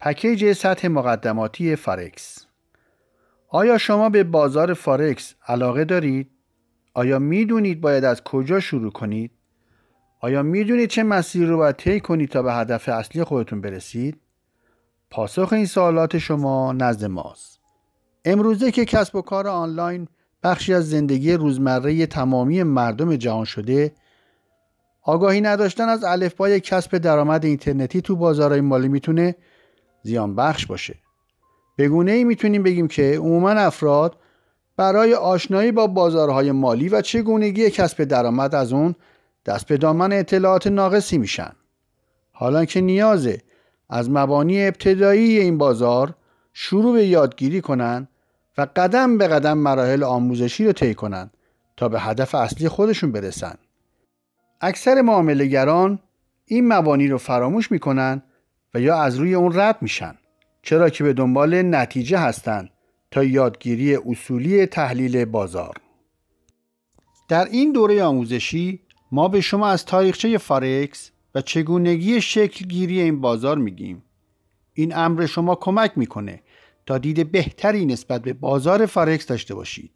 پکیج سطح مقدماتی فارکس. آیا شما به بازار فارکس علاقه دارید؟ آیا میدونید باید از کجا شروع کنید؟ آیا میدونید چه مسیر رو باید طی کنید تا به هدف اصلی خودتون برسید؟ پاسخ این سوالات شما نزد ماست. امروزه که کسب و کار آنلاین بخشی از زندگی روزمره تمامی مردم جهان شده، آگاهی نداشتن از الفبای کسب درآمد اینترنتی تو بازارهای مالی میتونه زیان بخش باشه. به گونه‌ای میتونیم بگیم که عموما افراد برای آشنایی با بازارهای مالی و چگونگی کسب درآمد از اون دست به دامن اطلاعات ناقصی میشن. حالا که نیازه از مبانی ابتدایی این بازار شروع به یادگیری کنن و قدم به قدم مراحل آموزشی رو طی کنن تا به هدف اصلی خودشون برسن. اکثر معامله‌گران این مبانی رو فراموش میکنن و یا از روی اون رد میشن، چرا که به دنبال نتیجه هستن تا یادگیری اصولی تحلیل بازار. در این دوره آموزشی ما به شما از تاریخچه فارکس و چگونگی شکل گیری این بازار میگیم. این امر شما کمک میکنه تا دید بهتری نسبت به بازار فارکس داشته باشید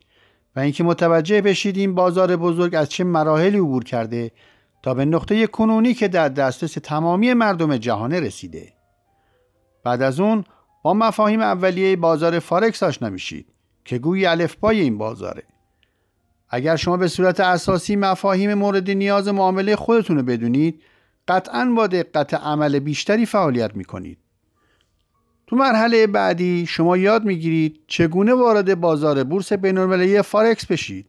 و اینکه متوجه بشید این بازار بزرگ از چه مراحلی عبور کرده تا به نقطه کنونی که در دسترس تمامی مردم جهان رسیده. بعد از اون با مفاهیم اولیه بازار فارکس آشنا میشید که گویی الفبای این بازاره. اگر شما به صورت اساسی مفاهیم مورد نیاز معامله خودتون رو بدونید، قطعاً با دقت عمل بیشتری فعالیت میکنید. تو مرحله بعدی شما یاد میگیرید چگونه وارد بازار بورس بین‌المللی فارکس بشید،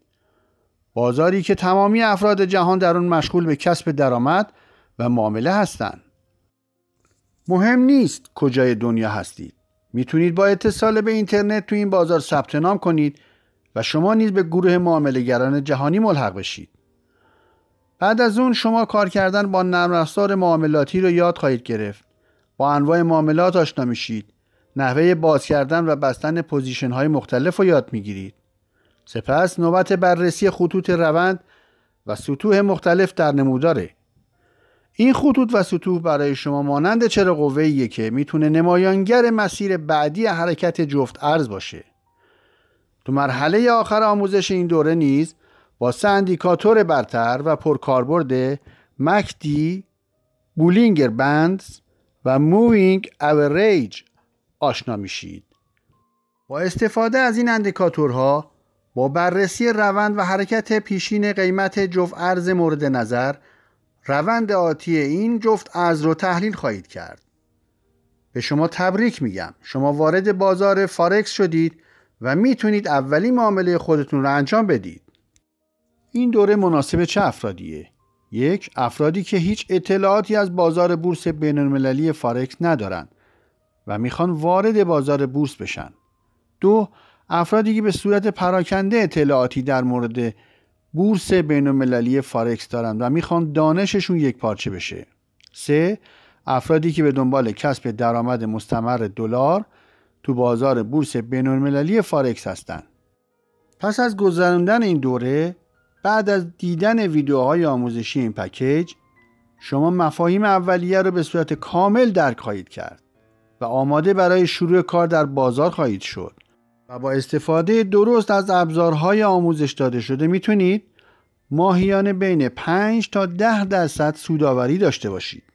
بازاری که تمامی افراد جهان در اون مشغول به کسب درآمد و معامله هستند. مهم نیست کجای دنیا هستید، میتونید با اتصال به اینترنت تو این بازار ثبت نام کنید و شما نیز به گروه معامله‌گران جهانی ملحق بشید. بعد از اون شما کار کردن با نرم افزار معاملاتی رو یاد خواهید گرفت، با انواع معاملات آشنا میشید، نحوه باز کردن و بستن پوزیشن های مختلف رو یاد میگیرید. سپس نوبت بررسی خطوط روند و سطوح مختلف در نموداره. این خطوط و سطوح برای شما مانند چراغ قوه‌ایه که میتونه نمایانگر مسیر بعدی حرکت جفت ارز باشه. تو مرحله آخر آموزش این دوره نیز با سه اندیکاتور برتر و پرکاربرد مکدی، بولینگر بندز و مووینگ اوریج آشنا میشید. با استفاده از این اندیکاتورها با بررسی روند و حرکت پیشین قیمت جفت ارز مورد نظر، روند آتی این جفت ارز رو تحلیل خواهید کرد. به شما تبریک میگم، شما وارد بازار فارکس شدید و میتونید اولین معامله خودتون رو انجام بدید. این دوره مناسب چه افرادیه؟ یک، افرادی که هیچ اطلاعاتی از بازار بورس بین‌المللی فارکس ندارن و میخوان وارد بازار بورس بشن. دو، افرادی که به صورت پراکنده اطلاعاتی در مورد بورس بین‌المللی فارکس دارند و میخوان دانششون یکپارچه بشه. سه، افرادی که به دنبال کسب درآمد مستمر دلار تو بازار بورس بین‌المللی فارکس هستند. پس از گذراندن این دوره، بعد از دیدن ویدیوهای آموزشی این پکیج، شما مفاهیم اولیه رو به صورت کامل درک خواهید کرد و آماده برای شروع کار در بازار خواهید شد و با استفاده درست از ابزارهای آموزش داده شده میتونید ماهیانه بین 5 تا 10% سودآوری داشته باشید.